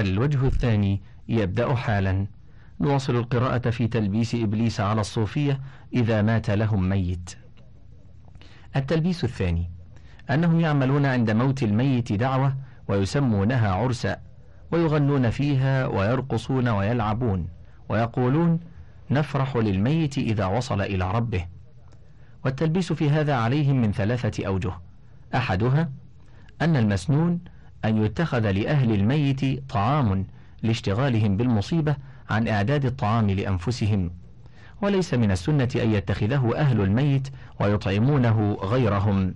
الوجه الثاني يبدأ حالا. نواصل القراءة في تلبيس إبليس على الصوفية إذا مات لهم ميت. التلبيس الثاني أنهم يعملون عند موت الميت دعوة ويسمونها عرسا، ويغنون فيها ويرقصون ويلعبون، ويقولون نفرح للميت إذا وصل إلى ربه. والتلبيس في هذا عليهم من ثلاثة أوجه: أحدها أن المسنون أن يتخذ لأهل الميت طعام لاشتغالهم بالمصيبة عن إعداد الطعام لأنفسهم، وليس من السنة أن يتخذه أهل الميت ويطعمونه غيرهم.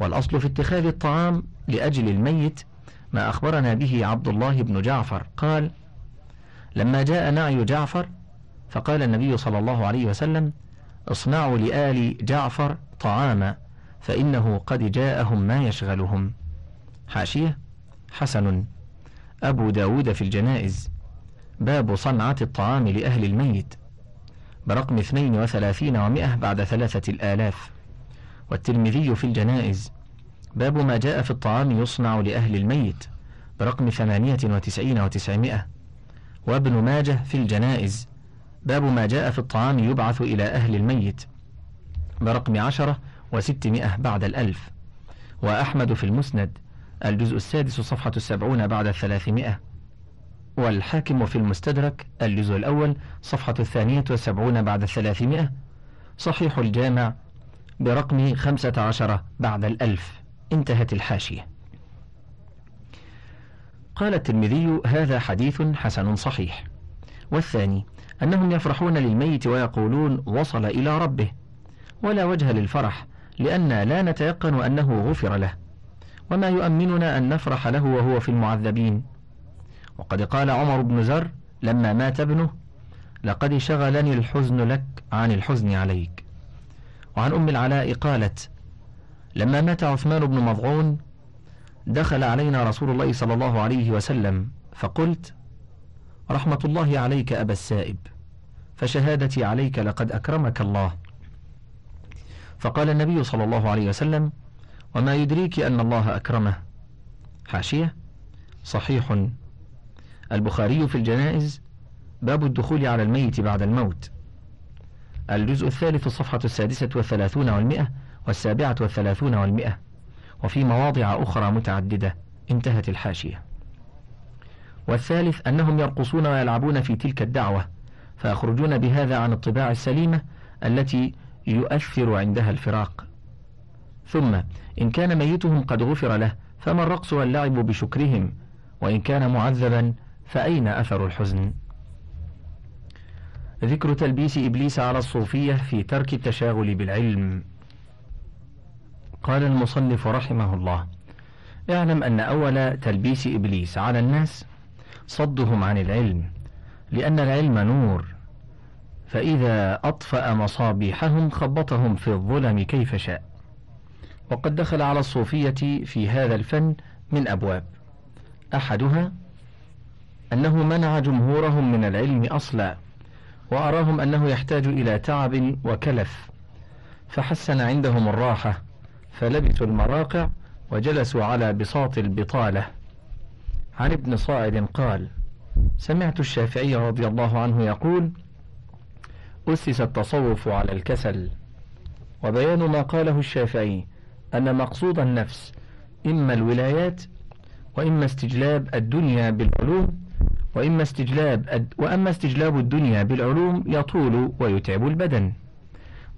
والأصل في اتخاذ الطعام لأجل الميت ما أخبرنا به عبد الله بن جعفر قال: لما جاء نعي جعفر فقال النبي صلى الله عليه وسلم: اصنعوا لآل جعفر طعاما فإنه قد جاءهم ما يشغلهم. حاشية: حسن، أبو داود في الجنائز، باب صنعة الطعام لأهل الميت، برقم 32 و100 بعد 3000. والترمذي في الجنائز، باب ما جاء في الطعام يصنع لأهل الميت، برقم 98 و900. وابن ماجه في الجنائز، باب ما جاء في الطعام يبعث إلى أهل الميت، برقم 10 و600 بعد 1000. وأحمد في المسند، الجزء 6 صفحة 70 بعد 300. والحاكم في المستدرك، الجزء 1 صفحة 72 بعد 300. صحيح الجامع برقم 15 بعد 1000. انتهت الحاشية. قال الترمذي: هذا حديث حسن صحيح. والثاني أنهم يفرحون للميت ويقولون وصل إلى ربه، ولا وجه للفرح لأن لا نتيقن أنه غفر له، وما يؤمننا أن نفرح له وهو في المعذبين. وقد قال عمر بن زر لما مات ابنه: لقد شغلني الحزن لك عن الحزن عليك. وعن أم العلاء قالت: لما مات عثمان بن مضعون دخل علينا رسول الله صلى الله عليه وسلم فقلت: رحمة الله عليك أبا السائب، فشهادتي عليك لقد أكرمك الله. فقال النبي صلى الله عليه وسلم: وما يدريك أن الله أكرمه. حاشية: صحيح، البخاري في الجنائز، باب الدخول على الميت بعد الموت، الجزء 3 صفحة 36 و30 و100 و37 و100، وفي مواضع أخرى متعددة. انتهت الحاشية. والثالث أنهم يرقصون ويلعبون في تلك الدعوة، فيخرجون بهذا عن الطباع السليمة التي يؤثر عندها الفراق. ثم إن كان ميتهم قد غفر له فما الرقص واللعب بشكرهم، وإن كان معذبا فأين أثر الحزن؟ ذكر تلبيس إبليس على الصوفية في ترك التشاغل بالعلم. قال المصنف رحمه الله: اعلم أن أول تلبيس إبليس على الناس صدهم عن العلم، لأن العلم نور، فإذا أطفأ مصابيحهم خبطهم في الظلم كيف شاء. وقد دخل على الصوفية في هذا الفن من أبواب: أحدها أنه منع جمهورهم من العلم أصلا، وأراهم أنه يحتاج إلى تعب وكلف، فحسن عندهم الراحة، فلبسوا المراقع وجلسوا على بساط البطالة. عن ابن صائد قال: سمعت الشافعي رضي الله عنه يقول: أسس التصوف على الكسل. وبيان ما قاله الشافعي أن مقصود النفس إما الولايات، وإما استجلاب الدنيا بالعلوم، وأما استجلاب الدنيا بالعلوم يطول ويتعب البدن،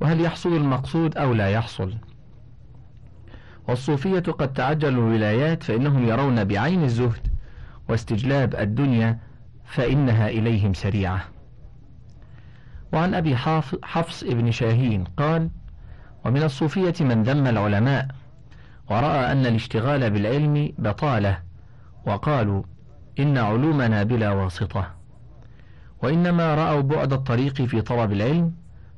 وهل يحصل المقصود أو لا يحصل؟ والصوفية قد تعجلوا الولايات، فإنهم يرون بعين الزهد، واستجلاب الدنيا فإنها إليهم سريعة. وعن أبي حفص ابن شاهين قال: ومن الصوفية من ذم العلماء، ورأى أن الاشتغال بالعلم بطالة، وقالوا: إن علومنا بلا واسطة، وإنما رأوا بعد الطريق في طلب العلم،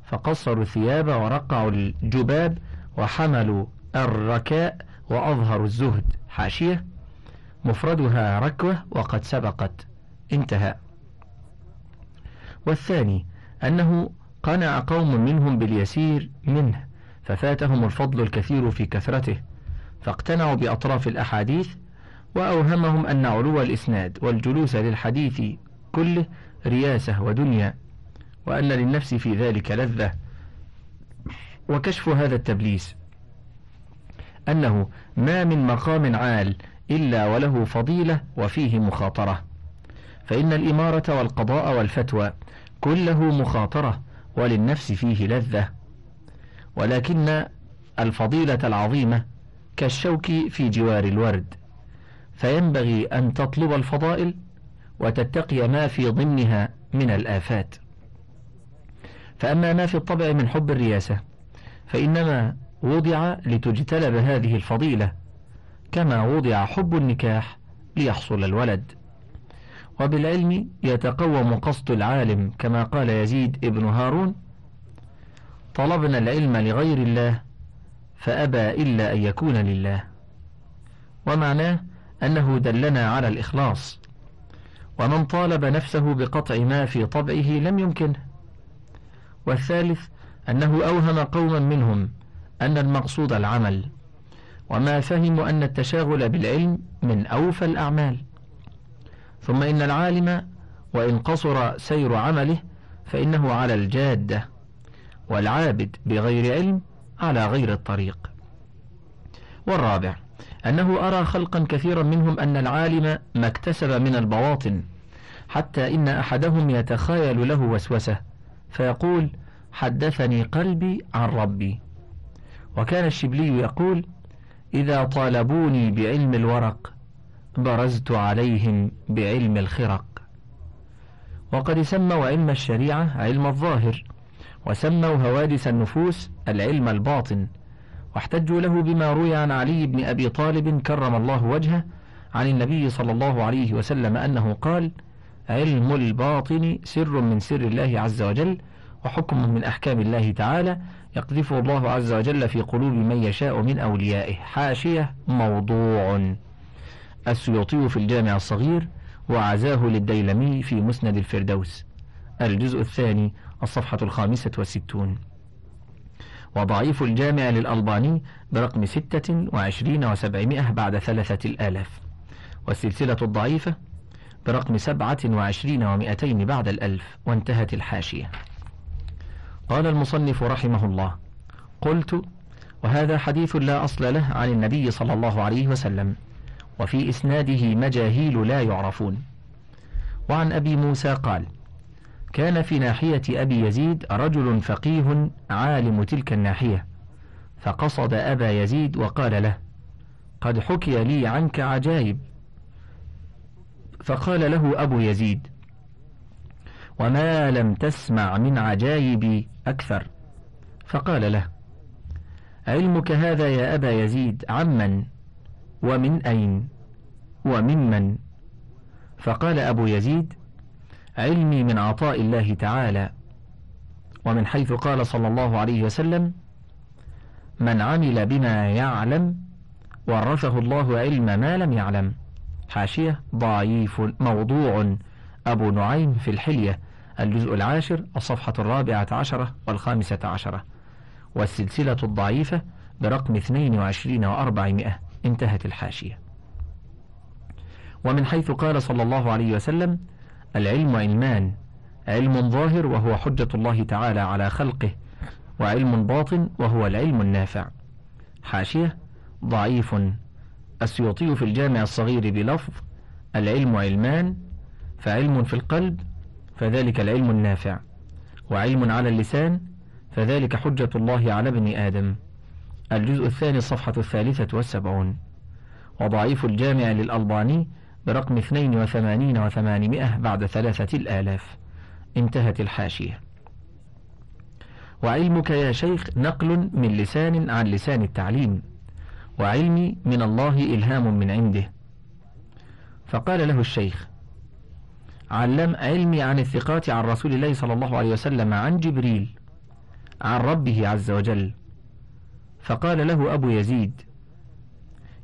فقصروا الثياب ورقعوا الجباب وحملوا الركاء وأظهروا الزهد. حاشية: مفردها ركوة وقد سبقت. انتهى. والثاني أنه قنع قوم منهم باليسير منه، ففاتهم الفضل الكثير في كثرته، فاقتنعوا بأطراف الأحاديث وأوهمهم أن علو الإسناد والجلوس للحديث كله رياسة ودنيا، وأن للنفس في ذلك لذة. وكشف هذا التبليس أنه ما من مقام عال إلا وله فضيلة وفيه مخاطرة، فإن الإمارة والقضاء والفتوى كله مخاطرة وللنفس فيه لذة، ولكن الفضيلة العظيمة كالشوك في جوار الورد، فينبغي أن تطلب الفضائل وتتقي ما في ضمنها من الآفات. فأما ما في الطبع من حب الرياسة فإنما وضع لتجتلب هذه الفضيلة، كما وضع حب النكاح ليحصل الولد. وبالعلم يتقوم قصد العالم، كما قال يزيد ابن هارون: طلبنا العلم لغير الله فأبى إلا أن يكون لله. ومعناه أنه دلنا على الإخلاص، ومن طالب نفسه بقطع ما في طبعه لم يمكنه. والثالث أنه أوهم قوما منهم أن المقصود العمل، وما فهموا أن التشاغل بالعلم من أوفى الأعمال. ثم إن العالم وإن قصر سير عمله فإنه على الجادة، والعابد بغير علم على غير الطريق. والرابع أنه أرى خلقا كثيرا منهم أن العالم ما اكتسب من البواطن، حتى إن أحدهم يتخيل له وسوسة فيقول: حدثني قلبي عن ربي. وكان الشبلي يقول: إذا طالبوني بعلم الورق برزت عليهم بعلم الخرق. وقد سموا علم الشريعة علم الظاهر، وسموا هوادث النفوس العلم الباطن، واحتجوا له بما روي عن علي بن أبي طالب كرم الله وجهه عن النبي صلى الله عليه وسلم أنه قال: علم الباطن سر من سر الله عز وجل، وحكم من أحكام الله تعالى، يقذفه الله عز وجل في قلوب من يشاء من أوليائه. حاشية موضوع. السيوطي في الجامع الصغير، وعزاه للديلمي في مسند الفردوس، الجزء الثاني، الصفحة 65. وضعيف الجامع للألباني برقم 26,700 بعد 3,000، والسلسلة الضعيفة برقم 27,200 بعد 1,000، وانتهت الحاشية. قال المصنف رحمه الله: قلت: وهذا حديث لا أصل له عن النبي صلى الله عليه وسلم، وفي إسناده مجاهيل لا يعرفون. وعن أبي موسى قال: كان في ناحية أبي يزيد رجل فقيه عالم تلك الناحية، فقصد أبا يزيد وقال له: قد حكي لي عنك عجائب. فقال له أبو يزيد: وما لم تسمع من عجائبي أكثر. فقال له: علمك هذا يا أبا يزيد عمن ومن أين وممن؟ فقال أبو يزيد: علمي من عطاء الله تعالى، ومن حيث قال صلى الله عليه وسلم: من عمل بما يعلم ورثه الله علم ما لم يعلم. حاشية ضعيف موضوع، أبو نعيم في الحلية، الجزء العاشر، الصفحة 14 و15، والسلسلة الضعيفة برقم 22,400، انتهت الحاشية. ومن حيث قال صلى الله عليه وسلم: العلم علمان، علم ظاهر وهو حجة الله تعالى على خلقه، وعلم باطن وهو العلم النافع. حاشية ضعيف، السيوطي في الجامع الصغير بلفظ: العلم علمان، فعلم في القلب فذلك العلم النافع، وعلم على اللسان فذلك حجة الله على ابن آدم، الجزء الثاني، الصفحة 73. وضعيف الجامع للألباني برقم 82,800 بعد 3,000، انتهت الحاشية. وعلمك يا شيخ نقل من لسان عن لسان التعليم، وعلمي من الله إلهام من عنده. فقال له الشيخ: علم علمي عن الثقات عن رسول الله صلى الله عليه وسلم عن جبريل عن ربه عز وجل. فقال له أبو يزيد: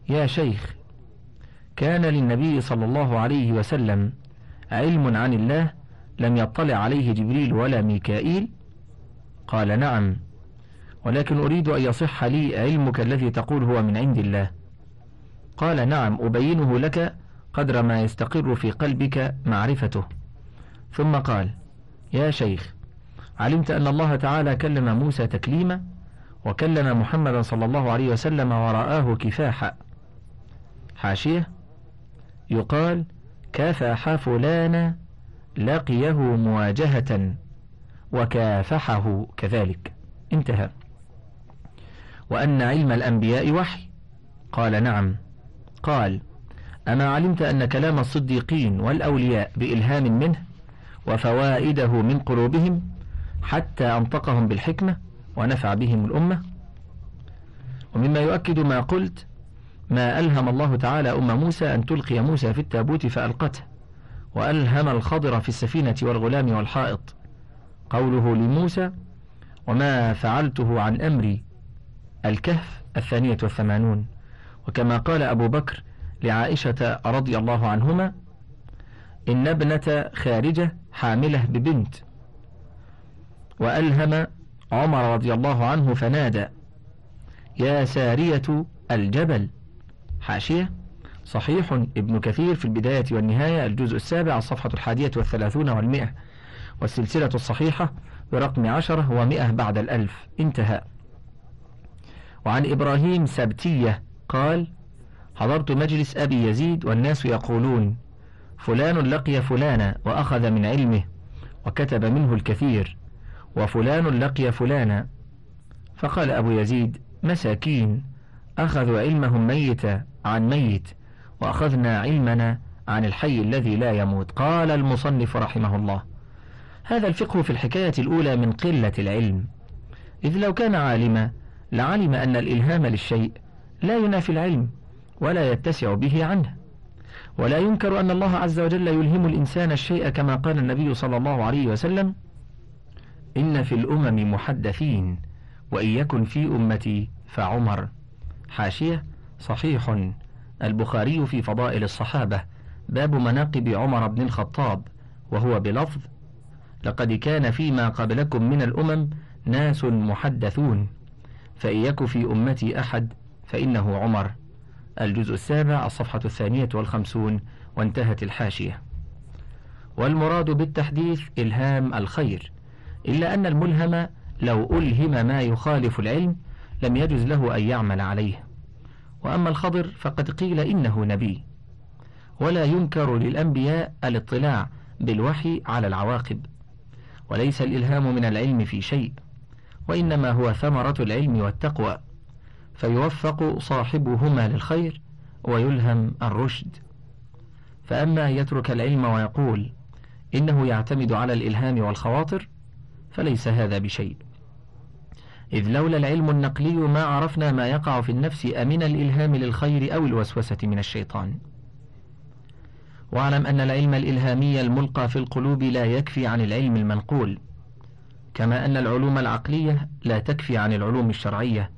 يا شيخ، كان للنبي صلى الله عليه وسلم علم عن الله لم يطلع عليه جبريل ولا ميكائيل؟ قال: نعم، ولكن أريد أن يصح لي علمك الذي تقول هو من عند الله. قال نعم أبينه لك قدر ما يستقر في قلبك معرفته. ثم قال يا شيخ علمت أن الله تعالى كلم موسى تكليما وكلم محمدا صلى الله عليه وسلم ورآه كفاحا. حاشية يقال كافح فلانا لقيه مواجهة وكافحه كذلك انتهى. وأن علم الأنبياء وحي قال نعم. قال أما علمت أن كلام الصديقين والأولياء بإلهام منه وفوائده من قلوبهم حتى أنطقهم بالحكمة ونفع بهم الأمة. ومما يؤكد ما قلت ما ألهم الله تعالى أم موسى أن تلقي موسى في التابوت فألقته، وألهم الخضر في السفينة والغلام والحائط. قوله لموسى وما فعلته عن أمري، الكهف 82. وكما قال أبو بكر لعائشة رضي الله عنهما إن ابنة خارجة حاملة ببنت. وألهم عمر رضي الله عنه فنادى يا سارية الجبل. حاشية صحيح ابن كثير في البداية والنهاية الجزء 7 الصفحة 131 والسلسلة الصحيحة برقم 10 و100 بعد 1000 انتهى. وعن إبراهيم سبتية قال حضرت مجلس أبي يزيد والناس يقولون فلان لقي فلانا وأخذ من علمه وكتب منه الكثير وفلان لقي فلانا، فقال أبو يزيد مساكين أخذوا علمهم ميتا عن ميت وأخذنا علمنا عن الحي الذي لا يموت. قال المصنف رحمه الله هذا الفقه في الحكاية الأولى من قلة العلم، إذ لو كان عالما لعلم أن الإلهام للشيء لا ينافي العلم ولا يتسع به عنه، ولا ينكر أن الله عز وجل يلهم الإنسان الشيء كما قال النبي صلى الله عليه وسلم إن في الأمم محدثين وإن يكن في أمتي فعمر. حاشية صحيح البخاري في فضائل الصحابة باب مناقب عمر بن الخطاب، وهو بلفظ لقد كان فيما قبلكم من الأمم ناس محدثون فإن يك في أمتي أحد فإنه عمر، الجزء 7 الصفحة 52 وانتهت الحاشية. والمراد بالتحديث إلهام الخير، إلا أن الملهم لو ألهم ما يخالف العلم لم يجز له أن يعمل عليه. وأما الخضر فقد قيل إنه نبي، ولا ينكر للأنبياء الاطلاع بالوحي على العواقب، وليس الإلهام من العلم في شيء، وإنما هو ثمرة العلم والتقوى، فيوفق صاحبهما للخير ويلهم الرشد. فأما يترك العلم ويقول إنه يعتمد على الإلهام والخواطر فليس هذا بشيء، إذ لولا العلم النقلي ما عرفنا ما يقع في النفس أمن الإلهام للخير أو الوسوسة من الشيطان. واعلم أن العلم الإلهامي الملقى في القلوب لا يكفي عن العلم المنقول، كما أن العلوم العقلية لا تكفي عن العلوم الشرعية،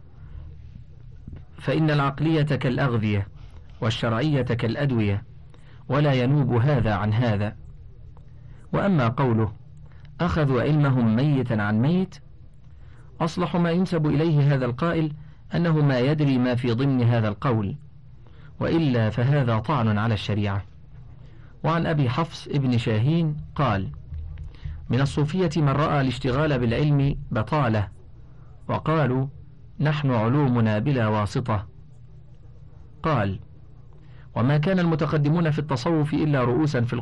فإن العقلية كالأغذية والشرعية كالأدوية، ولا ينوب هذا عن هذا. وأما قوله أخذوا علمهم ميتا عن ميت، أصلح ما ينسب إليه هذا القائل أنه ما يدري ما في ضمن هذا القول، وإلا فهذا طعن على الشريعة. وعن أبي حفص ابن شاهين قال من الصوفية من رأى الاشتغال بالعلم بطالة، وقالوا نحن علومنا بلا واسطة. قال وما كان المتقدمون في التصوف إلا رؤوسا في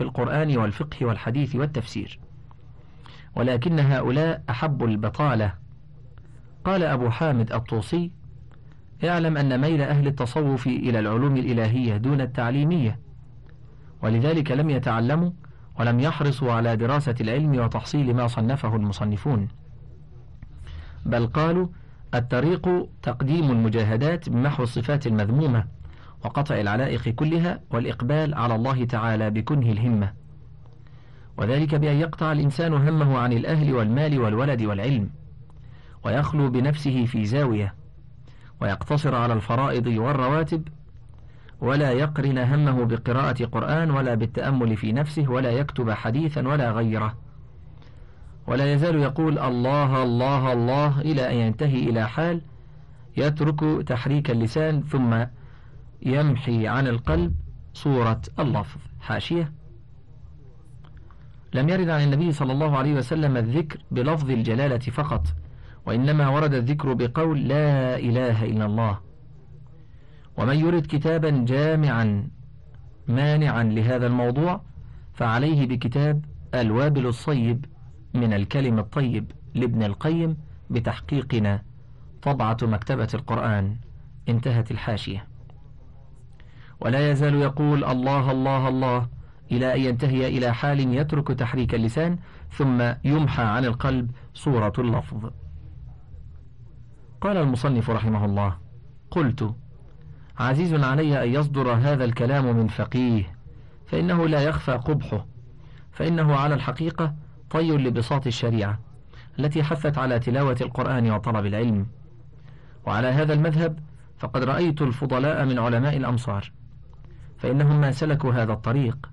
القرآن والفقه والحديث والتفسير، ولكن هؤلاء أحب البطالة. قال أبو حامد الطوسي يعلم أن ميل أهل التصوف إلى العلوم الإلهية دون التعليمية، ولذلك لم يتعلموا ولم يحرصوا على دراسة العلم وتحصيل ما صنفه المصنفون، بل قالوا الطريق تقديم المجاهدات بمحو الصفات المذمومة وقطع العلائق كلها والإقبال على الله تعالى بكنه الهمة، وذلك بأن يقطع الإنسان همه عن الأهل والمال والولد والعلم، ويخلو بنفسه في زاوية، ويقتصر على الفرائض والرواتب، ولا يقرن همه بقراءة قرآن ولا بالتأمل في نفسه، ولا يكتب حديثا ولا غيره، ولا يزال يقول الله الله الله إلى أن ينتهي إلى حال يترك تحريك اللسان ثم يمحي عن القلب صورة اللفظ. حاشية: لم يرد عن النبي صلى الله عليه وسلم الذكر بلفظ الجلالة فقط، وإنما ورد الذكر بقول لا إله إلا الله. ومن يرد كتابا جامعا مانعا لهذا الموضوع فعليه بكتاب الوابل الصيب من الكلم الطيب لابن القيم بتحقيقنا، طبعة مكتبة القرآن. انتهت الحاشية. ولا يزال يقول الله الله الله إلى أن ينتهي إلى حال يترك تحريك اللسان، ثم يمحى عن القلب صورة اللفظ. قال المصنف رحمه الله: قلت: عزيز علي أن يصدر هذا الكلام من فقيه، فإنه لا يخفى قبحه، فإنه على الحقيقة طي لبساط الشريعة التي حثت على تلاوة القرآن وطلب العلم. وعلى هذا المذهب فقد رأيت الفضلاء من علماء الأمصار، فإنهم ما سلكوا هذا الطريق،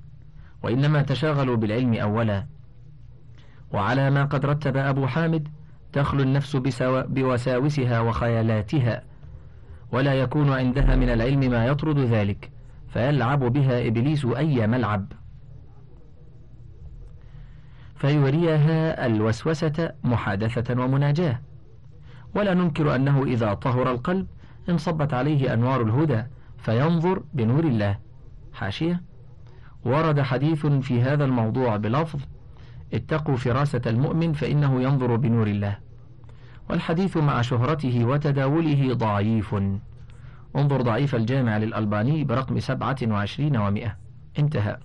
وإنما تشاغلوا بالعلم أولا. وعلى ما قد رتب أبو حامد تخلو النفس بوساوسها وخيالاتها، ولا يكون عندها من العلم ما يطرد ذلك، فيلعب بها إبليس أي ملعب، فيوريها الوسوسة محادثة ومناجاة. ولا ننكر أنه إذا طهر القلب انصبت عليه أنوار الهدى فينظر بنور الله. حاشية: ورد حديث في هذا الموضوع بلفظ اتقوا فراسة المؤمن فإنه ينظر بنور الله، والحديث مع شهرته وتداوله ضعيف. انظر ضعيف الجامع للألباني برقم 27/100. انتهى.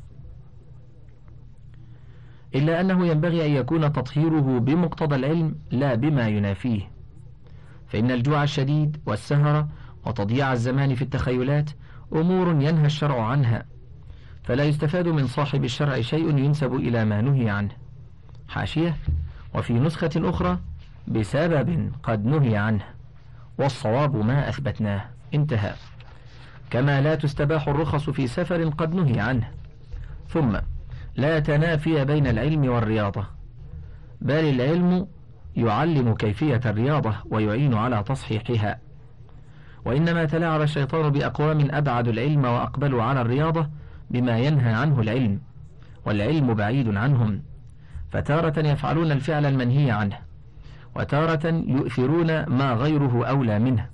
إلا أنه ينبغي أن يكون تطهيره بمقتضى العلم لا بما ينافيه، فإن الجوع الشديد والسهرة وتضييع الزمان في التخيلات أمور ينهى الشرع عنها، فلا يستفاد من صاحب الشرع شيء ينسب إلى ما نهي عنه. حاشية: وفي نسخة أخرى بسبب قد نهي عنه، والصواب ما أثبتناه. انتهى. كما لا تستباح الرخص في سفر قد نهي عنه. ثم لا تنافي بين العلم والرياضة، بل العلم يعلم كيفية الرياضة ويعين على تصحيحها، وإنما تلاعب الشيطان بأقوام أبعدوا العلم وأقبلوا على الرياضة بما ينهى عنه العلم، والعلم بعيد عنهم، فتارة يفعلون الفعل المنهي عنه، وتارة يؤثرون ما غيره أولى منه.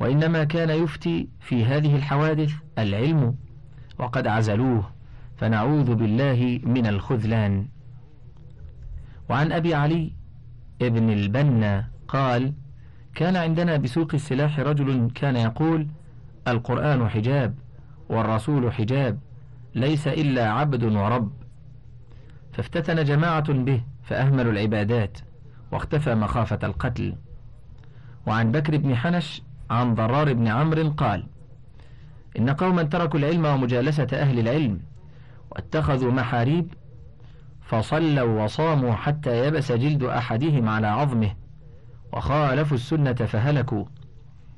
وإنما كان يفتي في هذه الحوادث العلم، وقد عزلوه، فنعوذ بالله من الخذلان. وعن أبي علي ابن البنا قال: كان عندنا بسوق السلاح رجل كان يقول: القرآن حجاب والرسول حجاب، ليس إلا عبد ورب. فافتتن جماعة به فأهملوا العبادات، واختفى مخافة القتل. وعن بكر بن حنش عن ضرار بن عمرو قال: إن قوما تركوا العلم ومجالسة أهل العلم، واتخذوا محاريب، فصلوا وصاموا حتى يبس جلد أحدهم على عظمه، وخالفوا السنة فهلكوا.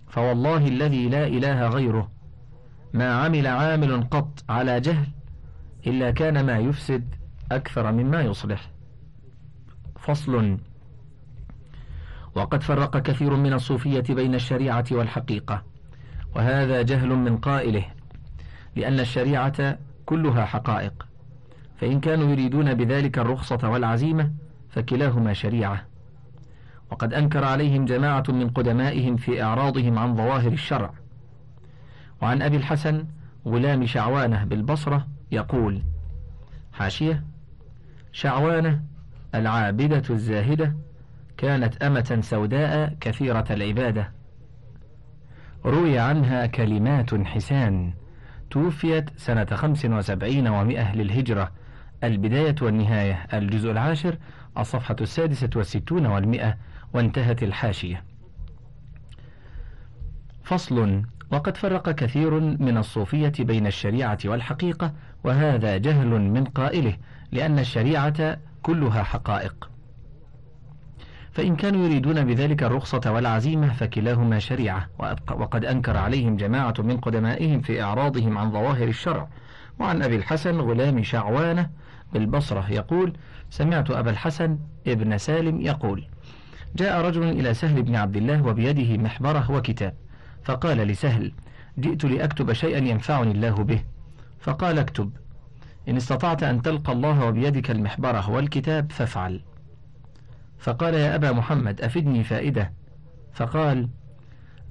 فوالله الذي لا إله غيره ما عمل عامل قط على جهل إلا كان ما يفسد أكثر مما يصلح. فصل. وقد فرق كثير من الصوفية بين الشريعة والحقيقة، وهذا جهل من قائله، لأن الشريعة كلها حقائق، فإن كانوا يريدون بذلك الرخصة والعزيمة فكلاهما شريعة. وقد أنكر عليهم جماعة من قدمائهم في إعراضهم عن ظواهر الشرع. وعن أبي الحسن غلام شعوانة بالبصرة يقول: حاشية: شعوانة العابدة الزاهدة كانت أمة سوداء كثيرة العبادة، روي عنها كلمات حسان، توفيت سنة 75 و100 للهجرة. البداية والنهاية، الجزء العاشر، الصفحة 66 و100. وانتهت الحاشية. فصل. وقد فرق كثير من الصوفية بين الشريعة والحقيقة، وهذا جهل من قائله، لأن الشريعة كلها حقائق، فإن كانوا يريدون بذلك الرخصة والعزيمة فكلاهما شريعة. وقد أنكر عليهم جماعة من قدمائهم في إعراضهم عن ظواهر الشرع. وعن أبي الحسن غلام شعوانة بالبصرة يقول: سمعت أبا الحسن ابن سالم يقول: جاء رجل إلى سهل بن عبد الله وبيده محبرة وكتاب، فقال لسهل: جئت لأكتب شيئا ينفعني الله به. فقال اكتب، إن استطعت أن تلقى الله وبيدك المحبرة والكتاب فافعل. فقال يا أبا محمد أفدني فائدة. فقال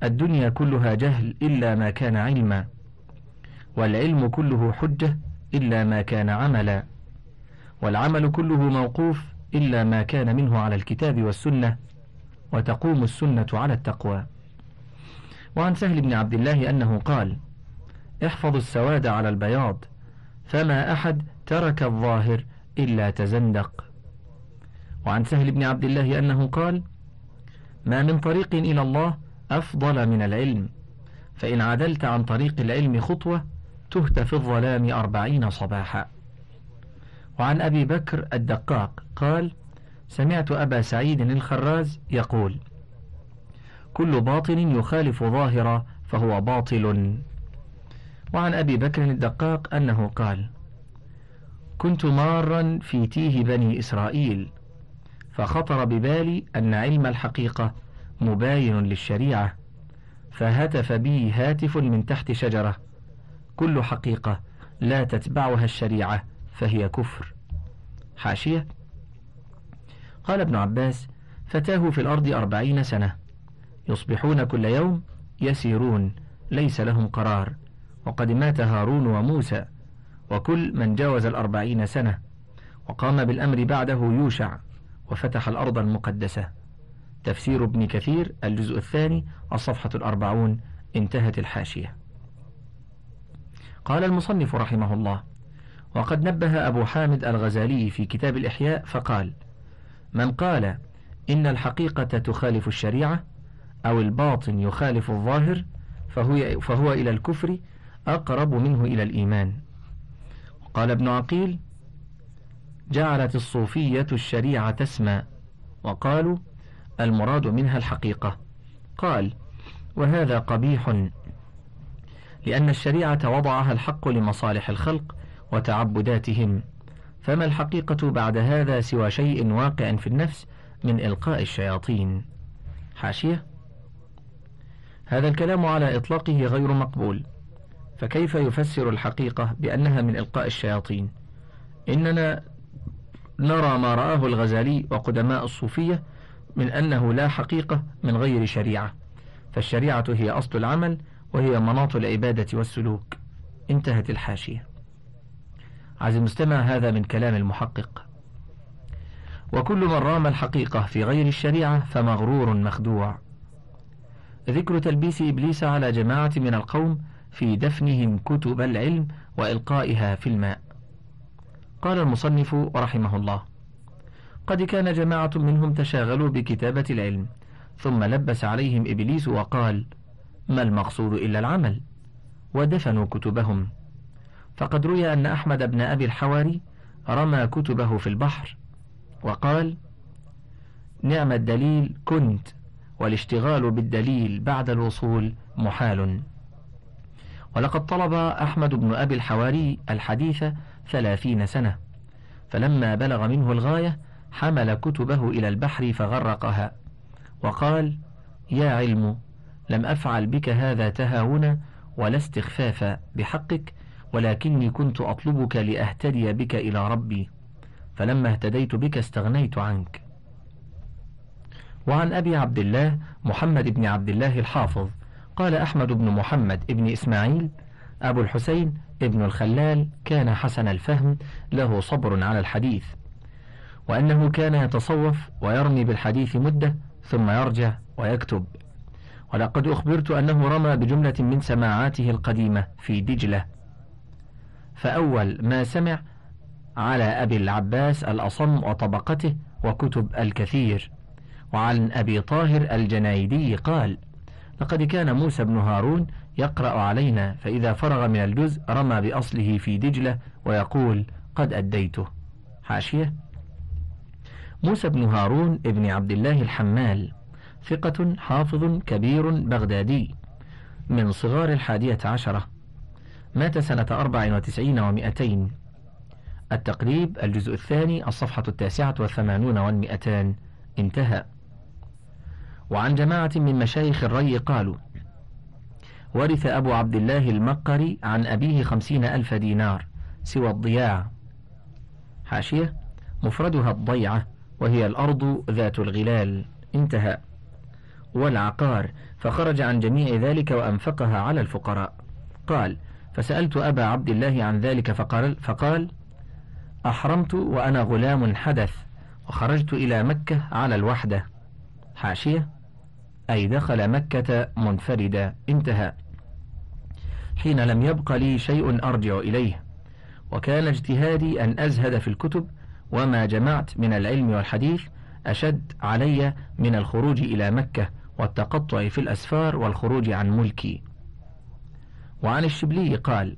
الدنيا كلها جهل إلا ما كان علما، والعلم كله حجة إلا ما كان عملا، والعمل كله موقوف إلا ما كان منه على الكتاب والسنة، وتقوم السنة على التقوى. وعن سهل بن عبد الله أنه قال احفظ السواد على البياض، فما أحد ترك الظاهر إلا تزندق. وعن سهل بن عبد الله أنه قال ما من طريق إلى الله أفضل من العلم، فإن عدلت عن طريق العلم خطوة تهت في الظلام 40 صباحا. وعن أبي بكر الدقاق قال سمعت أبا سعيد الخراز يقول كل باطل يخالف ظاهرة فهو باطل. وعن أبي بكر الدقاق أنه قال كنت مارا في تيه بني إسرائيل، فخطر ببالي أن علم الحقيقة مباين للشريعة، فهتف بي هاتف من تحت شجرة كل حقيقة لا تتبعها الشريعة فهي كفر. حاشية. قال ابن عباس فتاه في الأرض 40 سنة، يصبحون كل يوم، يسيرون، ليس لهم قرار، وقد مات هارون وموسى، وكل من جاوز 40 سنة، وقام بالأمر بعده يوشع، وفتح الأرض المقدسة. تفسير ابن كثير الجزء الثاني الصفحة 40 انتهت الحاشية. قال المصنف رحمه الله وقد نبه أبو حامد الغزالي في كتاب الإحياء فقال من قال إن الحقيقة تخالف الشريعة أو الباطن يخالف الظاهر فهو إلى الكفر أقرب منه إلى الإيمان. وقال ابن عقيل جعلت الصوفية الشريعة تسمى وقالوا المراد منها الحقيقة. قال وهذا قبيح، لأن الشريعة وضعها الحق لمصالح الخلق وتعبداتهم، فما الحقيقة بعد هذا سوى شيء واقع في النفس من إلقاء الشياطين. حاشية. هذا الكلام على إطلاقه غير مقبول، فكيف يفسر الحقيقة بأنها من إلقاء الشياطين؟ إننا نرى ما رآه الغزالي وقدماء الصوفية من أنه لا حقيقة من غير شريعة، فالشريعة هي أصل العمل وهي مناط العبادة والسلوك. انتهت الحاشية. عزيزي المستمع، هذا من كلام المحقق. وكل من رام الحقيقة في غير الشريعة فمغرور مخدوع. ذكر تلبيس إبليس على جماعة من القوم في دفنهم كتب العلم وإلقائها في الماء. قال المصنف رحمه الله قد كان جماعة منهم تشاغلوا بكتابة العلم، ثم لبس عليهم إبليس وقال ما المقصود إلا العمل، ودفنوا كتبهم. فقد روي أن أحمد بن أبي الحواري رمى كتبه في البحر وقال نعم الدليل كنت، والاشتغال بالدليل بعد الوصول محال. ولقد طلب أحمد بن أبي الحواري الحديث 30 سنة، فلما بلغ منه الغاية حمل كتبه إلى البحر فغرقها وقال يا علم لم أفعل بك هذا تهاونا ولا استخفافا بحقك، ولكني كنت أطلبك لأهتدي بك إلى ربي، فلما اهتديت بك استغنيت عنك. وعن أبي عبد الله محمد بن عبد الله الحافظ قال أحمد بن محمد بن إسماعيل أبو الحسين ابن الخلال كان حسن الفهم، له صبر على الحديث، وأنه كان يتصوف ويرمي بالحديث مدة ثم يرجع ويكتب. ولقد أخبرت أنه رمى بجملة من سماعاته القديمة في دجلة، فأول ما سمع على أبي العباس الأصم وطبقته وكتب الكثير. وعن أبي طاهر الجنايدي قال لقد كان موسى بن هارون يقرأ علينا، فإذا فرغ من الجزء رمى بأصله في دجلة ويقول قد أديته. حاشية. موسى بن هارون ابن عبد الله الحمال ثقة حافظ كبير بغدادي من صغار 11، مات سنة 94 و200. التقريب الجزء الثاني الصفحة 89 و200 انتهى. وعن جماعة من مشايخ الري قالوا ورث أبو عبد الله المقري عن أبيه 50,000 دينار سوى الضياع. حاشية: مفردها الضيعة وهي الأرض ذات الغلال. انتهى. والعقار: فخرج عن جميع ذلك وأنفقها على الفقراء. قال: فسألت أبا عبد الله عن ذلك فقال: أحرمت وأنا غلام حدث وخرجت إلى مكة على الوحدة. حاشية: أي دخل مكة منفردا. انتهى. حين لم يبق لي شيء أرجع إليه، وكان اجتهادي أن أزهد في الكتب، وما جمعت من العلم والحديث أشد علي من الخروج إلى مكة والتقطع في الأسفار والخروج عن ملكي. وعن الشبلي قال: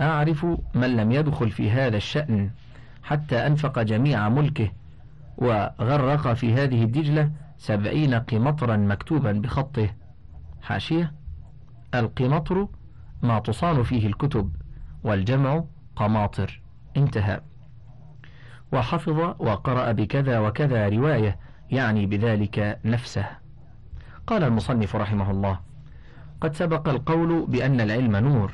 أعرف من لم يدخل في هذا الشأن حتى أنفق جميع ملكه وغرق في هذه الدجلة 70 قمطرا مكتوبا بخطه. حاشية: القمطر ما تصان فيه الكتب، والجمع قماطر. انتهى. وحفظ وقرأ بكذا وكذا رواية يعني بذلك نفسه. قال المصنف رحمه الله: قد سبق القول بأن العلم نور،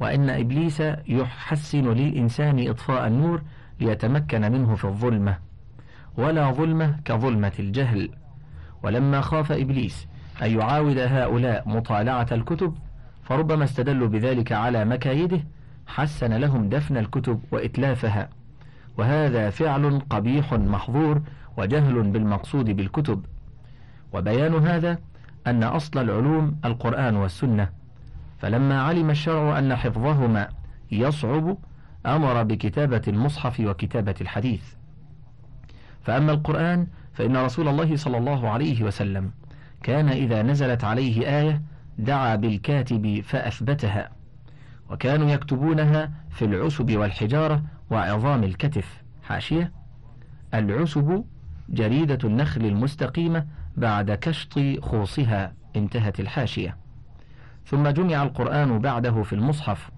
وأن إبليس يحسن للإنسان إطفاء النور ليتمكن منه في الظلمة، ولا ظلمة كظلمة الجهل. ولما خاف إبليس أن يعاود هؤلاء مطالعة الكتب، فربما استدلوا بذلك على مكايده، حسن لهم دفن الكتب وإتلافها، وهذا فعل قبيح محظور وجهل بالمقصود بالكتب. وبيان هذا أن أصل العلوم القرآن والسنة، فلما علم الشرع أن حفظهما يصعب، أمر بكتابة المصحف وكتابة الحديث. فأما القرآن فإن رسول الله صلى الله عليه وسلم كان إذا نزلت عليه آية دعا بالكاتب فأثبتها، وكانوا يكتبونها في العسب والحجارة وعظام الكتف. حاشية: العسب جريدة النخل المستقيمة بعد كشط خوصها. انتهت الحاشية. ثم جمع القرآن بعده في المصحف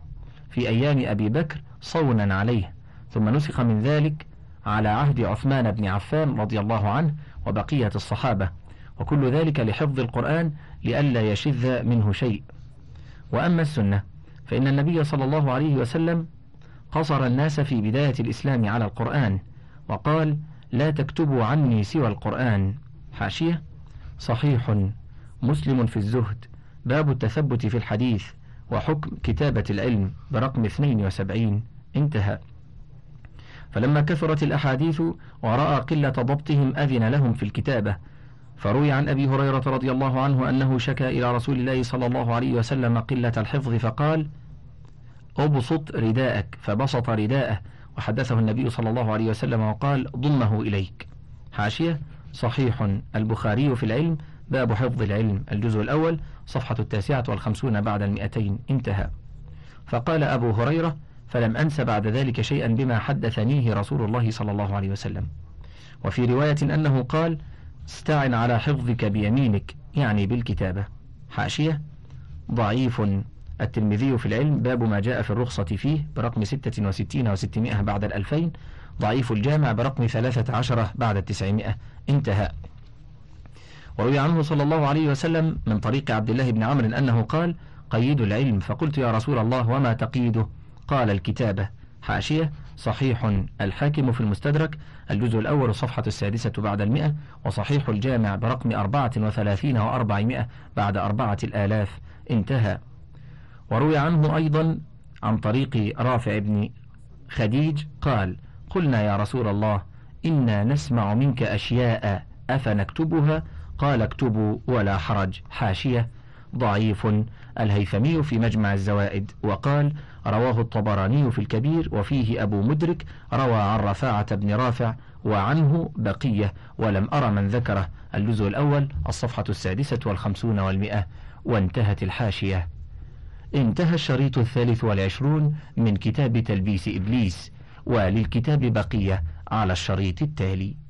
في أيام أبي بكر صونا عليه، ثم نسخ من ذلك على عهد عثمان بن عفان رضي الله عنه وبقية الصحابة، وكل ذلك لحفظ القرآن لئلا يشذ منه شيء. وأما السنة فإن النبي صلى الله عليه وسلم قصر الناس في بداية الإسلام على القرآن، وقال: لا تكتبوا عني سوى القرآن. حاشية: صحيح مسلم في الزهد، باب التثبت في الحديث وحكم كتابة العلم، برقم 72. انتهى. فلما كثرت الأحاديث ورأى قلة ضبطهم أذن لهم في الكتابة، فروي عن أبي هريرة رضي الله عنه أنه شكى إلى رسول الله صلى الله عليه وسلم قلة الحفظ، فقال: أبسط رداءك، فبسط رداءه، وحدثه النبي صلى الله عليه وسلم وقال: ضمه إليك. حاشية: صحيح البخاري في العلم، باب حفظ العلم، الجزء الأول، صفحة 59 بعد 200. انتهى. فقال أبو هريرة: فلم أنس بعد ذلك شيئا بما حدثنيه رسول الله صلى الله عليه وسلم. وفي رواية أنه قال: استعن على حفظك بيمينك، يعني بالكتابة. حاشية: ضعيف الترمذي في العلم، باب ما جاء في الرخصة فيه، برقم 66 و600 بعد 2000، ضعيف الجامع، برقم 13 بعد 900. انتهى. وروي عنه صلى الله عليه وسلم من طريق عبد الله بن عمرو أنه قال: قيد العلم، فقلت: يا رسول الله وما تقيده؟ قال: الكتابة. حاشية: صحيح الحاكم في المستدرك، الجزء الأول، صفحة 6 بعد 100، وصحيح الجامع، برقم 34 و400 بعد 4000. انتهى. وروي عنه أيضا عن طريق رافع بن خديج قال: قلنا يا رسول الله إنا نسمع منك أشياء أفنكتبها؟ قال: اكتبوا ولا حرج. حاشية: ضعيف الهيثمي في مجمع الزوائد، وقال: رواه الطبراني في الكبير، وفيه أبو مدرك روى عن رفاعة بن رافع وعنه بقية، ولم أر من ذكره، الجزء الأول، الصفحة 56 و50 و100. وانتهت الحاشية. انتهى الشريط 23 من كتاب تلبيس إبليس، وللكتاب بقية على الشريط التالي.